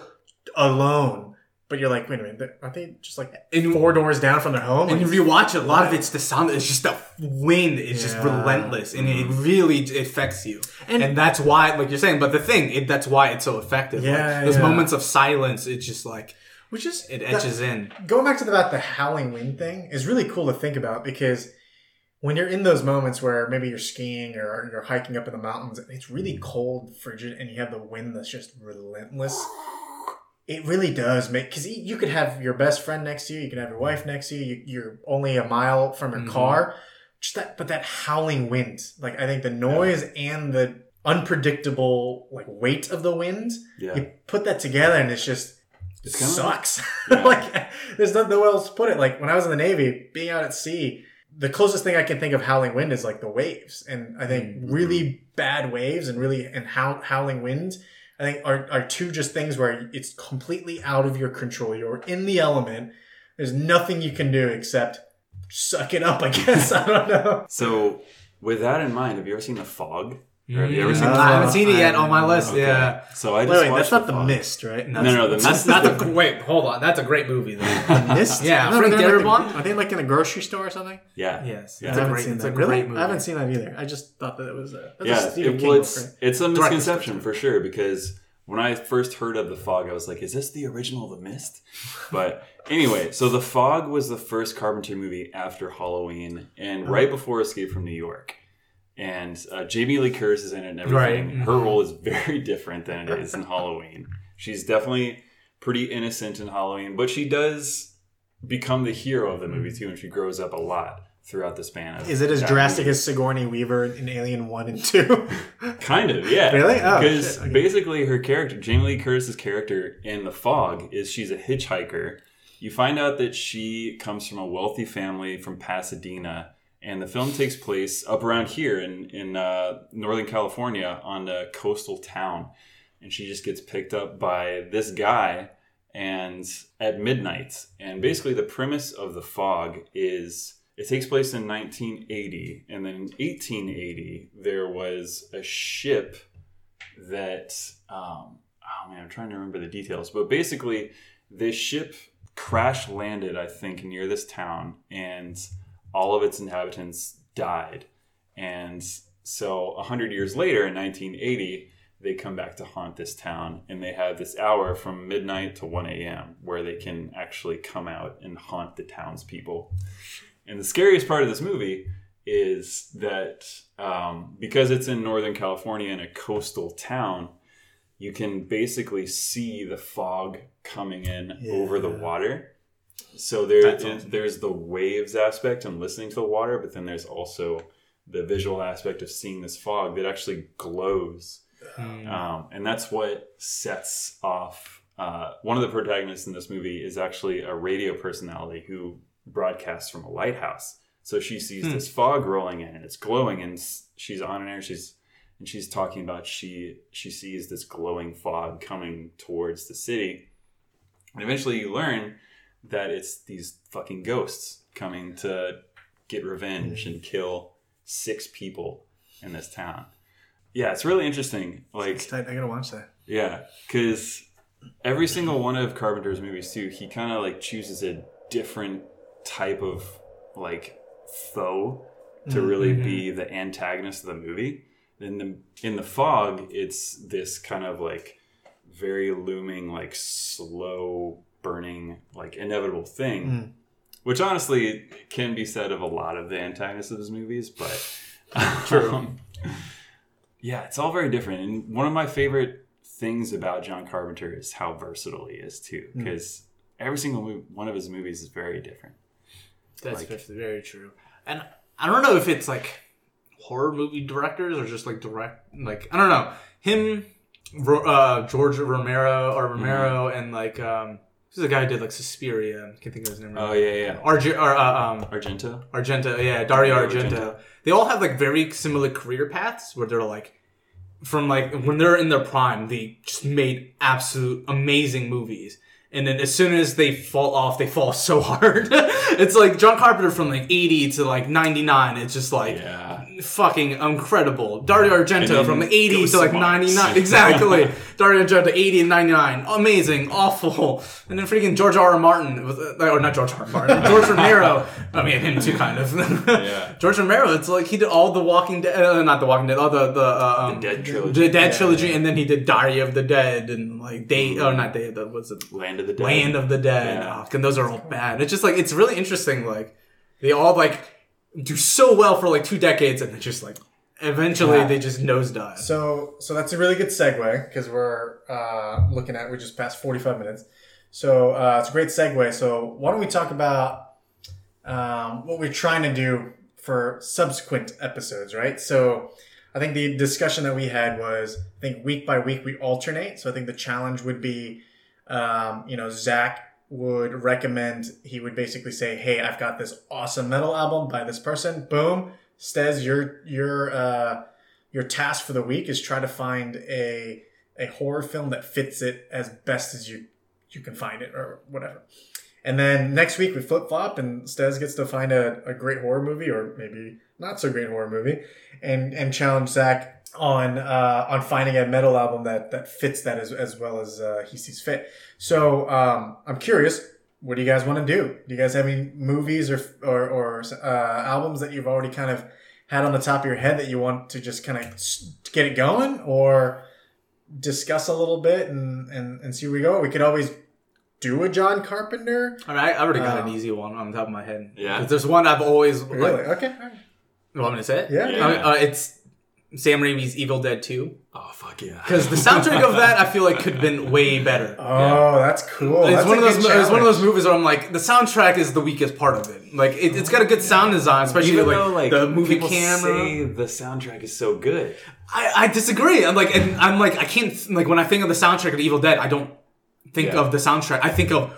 alone. But you're like, wait a minute, aren't they just like and, four doors down from their home? And like, if you watch it, a lot of it's the sound, it's just the wind is yeah. just relentless and mm-hmm. it really affects you. And, and that's why, like you're saying, but The Thing, it, that's why it's so effective. Yeah, like, those yeah. moments of silence, it's just like, which is it etches that, in. Going back to the, about the howling wind thing is really cool to think about because when you're in those moments where maybe you're skiing or you're hiking up in the mountains, it's really cold, frigid, and you have the wind that's just relentless. It really does make because you could have your best friend next to you, you could have your wife next to you, you you're only a mile from your mm-hmm. car. Just that, but that howling wind, like I think the noise yeah. and the unpredictable like weight of the wind, yeah. you put that together and it's just it's it sucks. Yeah. Like there's no way else to put it. Like when I was in the Navy, being out at sea, the closest thing I can think of howling wind is like the waves, and I think mm-hmm. really bad waves and really and how, howling wind. I think are, are two just things where it's completely out of your control. You're in the element. There's nothing you can do except suck it up, I guess. I don't know. So with that in mind, have you ever seen The Fog? Or have you ever seen uh, the I haven't seen it yet on my list. Okay. Yeah. So I just wait, wait, that's not the, the Mist, right? No, no, no. The Mist. Not the, wait, hold on. That's a great movie, though. The Mist. Yeah. No, Frank Darabont. Like, are they like in a grocery store or something? Yeah. Yes. Yeah. It's a great, it's a great really? movie. I haven't seen that either. I just thought that it was a. Yeah. A it, well, it's, it's a misconception for sure, because when I first heard of The Fog, I was like, "Is this the original The Mist?" But anyway, so The Fog was the first Carpenter movie after Halloween and oh. right before Escape from New York. And uh, Jamie Lee Curtis is in it and everything. Right. Her role is very different than it is in Halloween. She's definitely pretty innocent in Halloween, but she does become the hero of the movie too, and she grows up a lot throughout the span of. Is it as drastic movie. as Sigourney Weaver in Alien One and Two? Kind of, yeah. Really? Oh, because okay. basically, her character, Jamie Lee Curtis's character in The Fog, is she's a hitchhiker. You find out that she comes from a wealthy family from Pasadena. And the film takes place up around here in, in uh, Northern California on a coastal town. And she just gets picked up by this guy and at midnight. And basically the premise of The Fog is it takes place in nineteen eighty. And then in eighteen eighty, there was a ship that, um, oh man, I'm trying to remember the details. But basically this ship crash landed, I think, near this town and all of its inhabitants died. And so one hundred years later, in nineteen eighty, they come back to haunt this town. And they have this hour from midnight to one a.m. where they can actually come out and haunt the townspeople. And the scariest part of this movie is that um, because it's in Northern California in a coastal town, you can basically see the fog coming in yeah. over the water. So there, awesome. there's the waves aspect and listening to the water, but then there's also the visual aspect of seeing this fog that actually glows. Mm. Um, and that's what sets off... Uh, one of the protagonists in this movie is actually a radio personality who broadcasts from a lighthouse. So she sees mm. this fog rolling in and it's glowing, and she's on an air, she's, and she's talking about she she sees this glowing fog coming towards the city. And eventually you learn that it's these fucking ghosts coming to get revenge and kill six people in this town. Yeah, it's really interesting. Like, I gotta watch that. Yeah, because every single one of Carpenter's movies too, he kind of like chooses a different type of like foe to really mm-hmm. be the antagonist of the movie. In the in the Fog, it's this kind of like very looming, like slow burning, like inevitable thing, mm. which honestly can be said of a lot of the antagonists of his movies, but True. Um, yeah, it's all very different. And one of my favorite things about John Carpenter is how versatile he is too, because mm. every single movie, one of his movies is very different. That's like, very true. And I don't know if it's like horror movie directors or just like direct, like I don't know him, uh, George Romero or Romero, mm. and like. um This is a guy who did like Suspiria. I can't think of his name. Right. Oh yeah, yeah. Arge- or, uh, um, Argento. Argento, yeah. Dario Argento. Argento. They all have like very similar career paths where they're like, from like when they're in their prime, they just made absolute amazing movies, and then as soon as they fall off, they fall so hard. It's like John Carpenter from like eighty to like ninety-nine. It's just like yeah. fucking incredible. Dario Argento from eighty to like ninety-nine. Exactly. Dario Argento eighty and ninety-nine. Amazing. Awful. And then freaking George R. R. Martin. With, or not George R. R. Martin. George Romero. I mean, him too, kind of. yeah. George Romero. It's like he did all the Walking Dead. Uh, not the Walking Dead. All the... The, uh, um, the Dead Trilogy. The Dead yeah, Trilogy. Yeah. And then he did Diary of the Dead. And like Day... Oh, not Day of the... What's it? Land of the Dead. Land of the Dead. Yeah. Oh, and those are all bad. It's just like... It's really interesting, like they all like do so well for like two decades and then just like eventually yeah. they just nosedive. So so that's a really good segue, because we're uh looking at we just passed forty-five minutes, so uh it's a great segue. So why don't we talk about um what we're trying to do for subsequent episodes, right? So I think the discussion that we had was, I think week by week we alternate. So I think the challenge would be um you know Zach would recommend, he would basically say, hey, I've got this awesome metal album by this person. Boom. Stez, your your uh, your task for the week is try to find a a horror film that fits it as best as you, you can find it or whatever. And then next week we flip-flop and Stez gets to find a, a great horror movie, or maybe not so great horror movie, and, and challenge Zach on uh, on finding a metal album that, that fits that as, as well as uh, he sees fit. So um, I'm curious, what do you guys want to do? Do you guys have any movies or or, or uh, albums that you've already kind of had on the top of your head that you want to just kind of get it going, or discuss a little bit and, and, and see where we go? We could always do a John Carpenter. I mean, I already got um, an easy one on the top of my head. Yeah. Because there's one I've always... Really? Like, okay. All right. You want me to say it? Yeah. yeah. I mean, uh, it's Sam Raimi's Evil Dead two. Oh, fuck yeah. Because the soundtrack of that, I feel like, could have been way better. Oh, yeah. That's cool. It's, that's one of those, it's one of those movies where I'm like, the soundtrack is the weakest part of it. Like, it, it's got a good sound design, especially like, though, like the movie people camera. Say the soundtrack is so good. I, I disagree. I'm like, and I'm like, I can't, like, when I think of the soundtrack of Evil Dead, I don't think yeah. of the soundtrack. I think of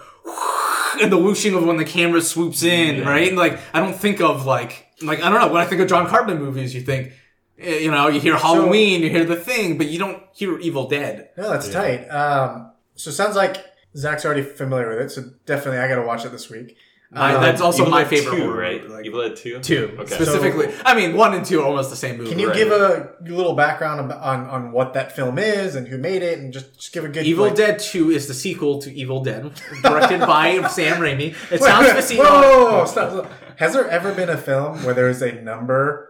and the whooshing of when the camera swoops in, yeah. right? And like, I don't think of like, like, I don't know. When I think of John Carpenter movies, you think, you know, you hear Halloween, so, you hear The Thing, but you don't hear Evil Dead. No, that's yeah. tight. Um, so it sounds like Zach's already familiar with it. So definitely, I got to watch it this week. Um, that's also Evil my Dead favorite two, one, right? Like, Evil Dead two? two. Okay. Specifically. So, I mean, one and two are almost the same movie. Can you right? give a little background on, on what that film is and who made it, and just, just give a good... Evil like, Dead two is the sequel to Evil Dead, directed by Sam Raimi. It wait, sounds... Wait, wait, whoa, whoa, whoa, stop, stop. Has there ever been a film where there is a number,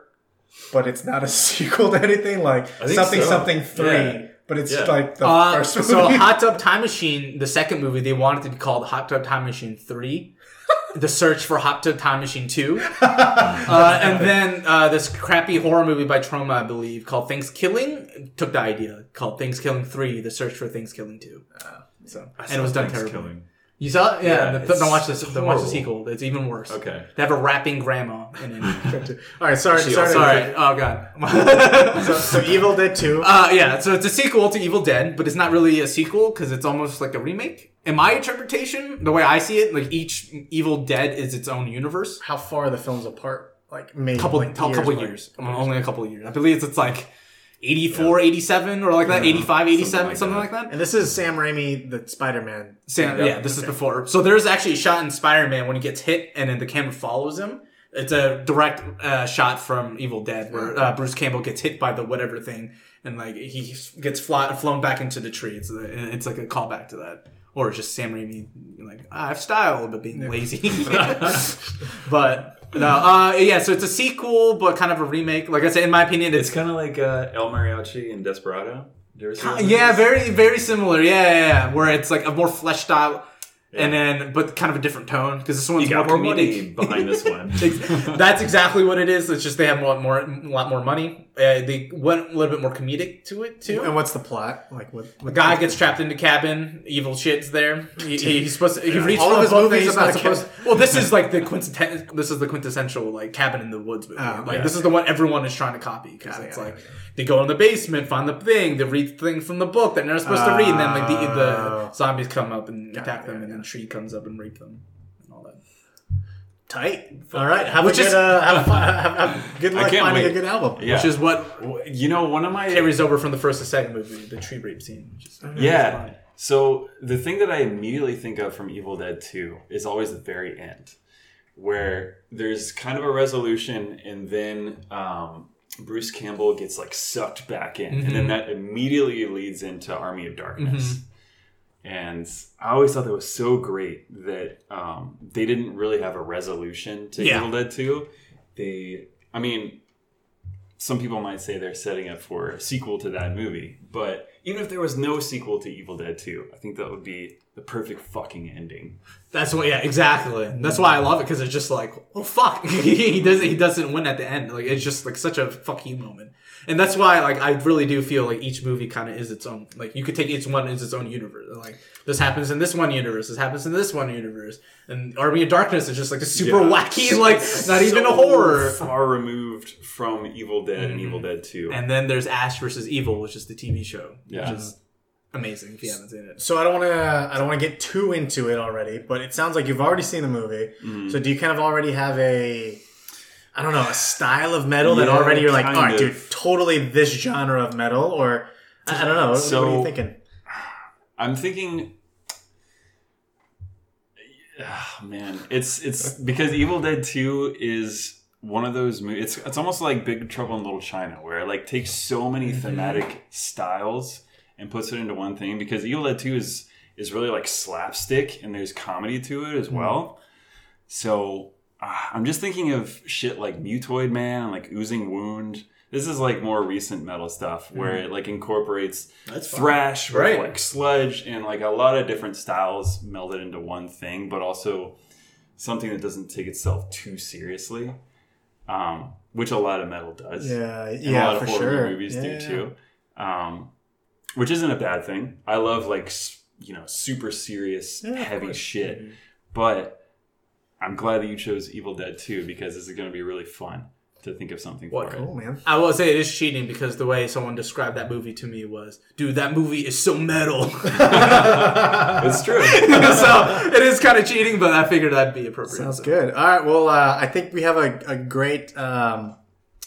but it's not a sequel to anything? Like, something, so. something, three... Yeah. But it's yeah. like the uh, first movie. So Hot Tub Time Machine, the second movie, they wanted to be called Hot Tub Time Machine three. The Search for Hot Tub Time Machine two. uh, and then uh, this crappy horror movie by Troma, I believe, called Thanksgiving, took the idea, called Thanksgiving three, The Search for Thanksgiving two. Uh, so I And it was done terribly. You saw it? Yeah. yeah th- don't watch this. Don't watch the sequel. It's even worse. Okay. They have a rapping grandma in it. All right. Sorry. She sorry. Sorry. Right. Oh god. so, so Evil Dead two. Uh, yeah. So it's a sequel to Evil Dead, but it's not really a sequel because it's almost like a remake. In my interpretation, the way I see it, like each Evil Dead is its own universe. How far are the films apart? Like maybe couple, like, couple, years, couple like, years. Like, only a couple of years. I believe it's, it's like. eighty-four, yeah. eighty-seven, or like that, yeah. eighty-five, eighty-seven, something, like, something that. like that. And this is Sam Raimi, the Spider-Man. Sam, yeah, this okay. is before. So there's actually a shot in Spider-Man when he gets hit and then the camera follows him. It's a direct uh, shot from Evil Dead where uh, Bruce Campbell gets hit by the whatever thing and like he gets fly, flown back into the tree. It's, a, it's like a callback to that. Or just Sam Raimi, like, I have style, but being yeah. lazy. But... No, uh, yeah, so it's a sequel, but kind of a remake. Like I said, in my opinion, it's, it's kind of like uh, El Mariachi and Desperado. Yeah, very, very similar. Yeah, yeah, yeah, where it's like a more fleshed out, yeah. and then but kind of a different tone because this one's you got more comedic behind this one. That's exactly what it is. It's just they have a lot more, a lot more money. Uh, they went a little bit more comedic to it too. And what's the plot? Like, what? The guy gets trapped in the cabin. Evil shit's there. He, he's supposed to. Yeah. He reads all of his movies. He's not supposed. To, well, this is like the quintessential. This is the quintessential like cabin in the woods movie. Oh, like yeah. this is the one everyone is trying to copy because yeah, it's yeah, like yeah. they go in the basement, find the thing, they read things from the book that they're not supposed uh, to read, and then like the, the zombies come up and attack yeah, them, yeah, and then the tree comes up and rape them and all that. Tight. All right. Have which a good, is, uh, have, have, have good luck finding wait. a good album. Yeah. Which is what, you know, one of my... carries over from the first to second movie, the tree rape scene. Which is, yeah. So the thing that I immediately think of from Evil Dead two is always the very end, where there's kind of a resolution and then um, Bruce Campbell gets like sucked back in. Mm-hmm. And then that immediately leads into Army of Darkness. Mm-hmm. And I always thought that was so great that um, they didn't really have a resolution to yeah. Evil Dead two. They, I mean, some people might say they're setting up for a sequel to that movie. But even if there was no sequel to Evil Dead two, I think that would be the perfect fucking ending. That's what, yeah, exactly. That's why I love it, because it's just like, oh, fuck. he, doesn't, he doesn't win at the end. Like it's just like such a fuck you moment. And that's why, like, I really do feel like each movie kind of is its own. Like, you could take each one as its own universe. Like, this happens in this one universe. This happens in this one universe. And Army of Darkness is just like a super yeah. wacky, like, not so even a horror. Far removed from Evil Dead mm-hmm. and Evil Dead two. And then there's Ash versus Evil, which is the T V show, yeah. which is amazing if you haven't seen it. So I don't want to, I don't want to get too into it already. But it sounds like you've already seen the movie. Mm-hmm. So do you kind of already have a? I don't know, a style of metal yeah, that already you're like, all right, of. dude, totally this genre of metal, or I don't know. So, what are you thinking? I'm thinking oh, man, it's it's because Evil Dead two is one of those movies. It's it's almost like Big Trouble in Little China, where it like takes so many thematic styles and puts it into one thing. Because Evil Dead two is is really like slapstick, and there's comedy to it as well. Mm. So uh, I'm just thinking of shit like Mutoid Man, and like Oozing Wound. This is like more recent metal stuff where mm. it like incorporates That's thrash, right. like sludge, and like a lot of different styles melded into one thing, but also something that doesn't take itself too seriously, um, which a lot of metal does. Yeah, and yeah, a lot of horror sure. movies yeah. do too, um, which isn't a bad thing. I love like you know super serious, yeah, heavy shit, mm-hmm. but I'm glad that you chose Evil Dead two because this is going to be really fun. To think of something what? for cool, it. Man. I will say it is cheating because the way someone described that movie to me was, dude, that movie is so metal. It's true. So it is kind of cheating, but I figured that'd be appropriate. Sounds so. good. All right. Well, uh, I think we have a, a great um,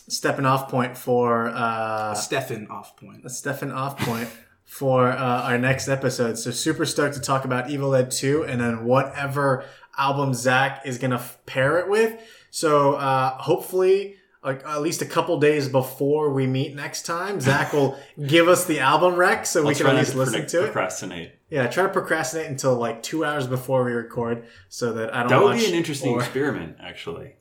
stepping off point for... Uh, a Stefan off point. A Stefan off point for uh, our next episode. So super stoked to talk about Evil Dead two and then whatever album Zach is going to f- pair it with. So uh, hopefully... Like at least a couple days before we meet next time, Zach will give us the album rec so we I'll can at least to listen predict, to it. Procrastinate. Yeah, try to procrastinate until like two hours before we record, so that I don't. That would watch be an interesting or... experiment, actually.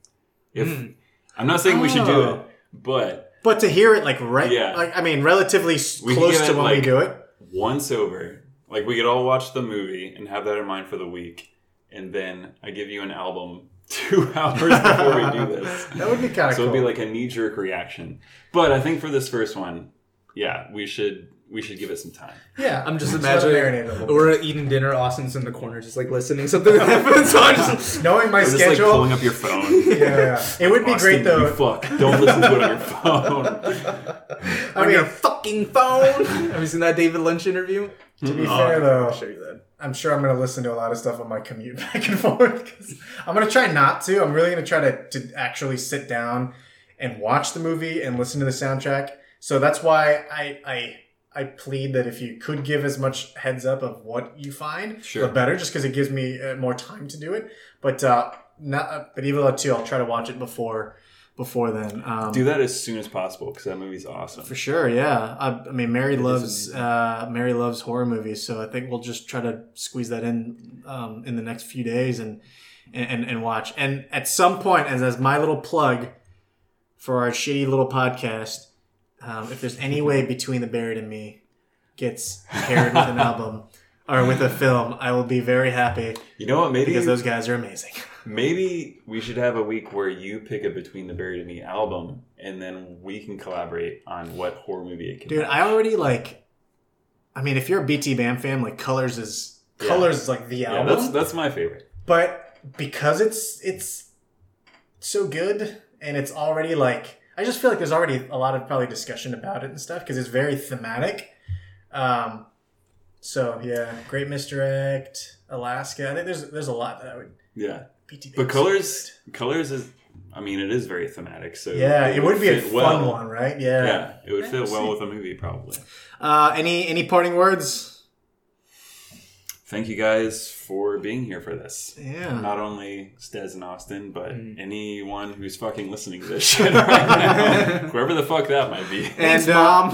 If mm. I'm not saying oh. we should do it, but but to hear it like right, yeah. like I mean, relatively we close to when like we do it once over, like we could all watch the movie and have that in mind for the week, and then I give you an album. Two hours before we do this. That would be kind of so cool. So it'd be like a knee-jerk reaction. But I think for this first one, yeah, we should we should give it some time. Yeah, I'm just imagining we're eating dinner. Austin's in the corner, just like listening something that happens. So just knowing my schedule, just like pulling up your phone. Yeah, yeah. It would be Austin, great though. You fuck, don't listen to it on your phone. I on mean, your fucking phone. Have you seen that David Lynch interview? To be oh, fair though, I'll show you that. I'm sure I'm going to listen to a lot of stuff on my commute back and forth. Cause I'm going to try not to. I'm really going to try to, to actually sit down and watch the movie and listen to the soundtrack. So that's why I I I plead that if you could give as much heads up of what you find, sure. the better, just because it gives me more time to do it. But uh, not. But Evil Dead two, I'll try to watch it before before then. Um, do that as soon as possible because that movie's awesome. For sure, yeah. I, I mean, Mary it loves uh, Mary loves horror movies, so I think we'll just try to squeeze that in um, in the next few days and and and watch. And at some point, as as my little plug for our shitty little podcast, um, if there's any way Between the Buried and Me gets paired with an album or with a film, I will be very happy. You know what? Maybe because those guys are amazing. Maybe we should have a week where you pick a Between the Buried and Me album, and then we can collaborate on what horror movie it can be. Dude, I already, like... I mean, if you're a B T Bam fan, like, Colors is... Yeah. Colors is, like, the album. Yeah, that's, that's my favorite. But because it's it's so good, and it's already, like... I just feel like there's already a lot of, probably, discussion about it and stuff, because it's very thematic. Um, so, yeah. Great Misdirect, Alaska. I think there's, there's a lot that I would... Yeah. But colors, colors is, I mean, it is very thematic. So yeah, it, it would, would be a fun well. one, right? Yeah, yeah, it would yeah, fit well with a movie, probably. Uh, any any parting words? Thank you guys for being here for this. Yeah, not only Stez and Austin, but mm. anyone who's fucking listening to this shit right now, whoever the fuck that might be. And thanks, Mom.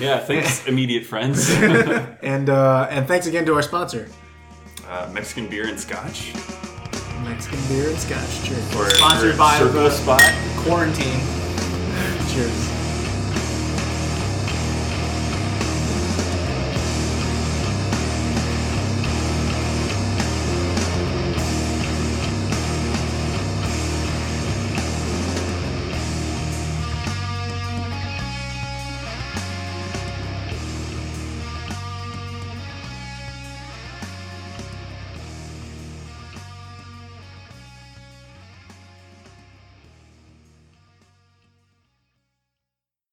Yeah, thanks, immediate friends. and uh, and thanks again to our sponsor, uh, Mexican Beer and Scotch. Mexican beer and Scotch. Cheers. Or, Sponsored or by the Spot Quarantine. Cheers.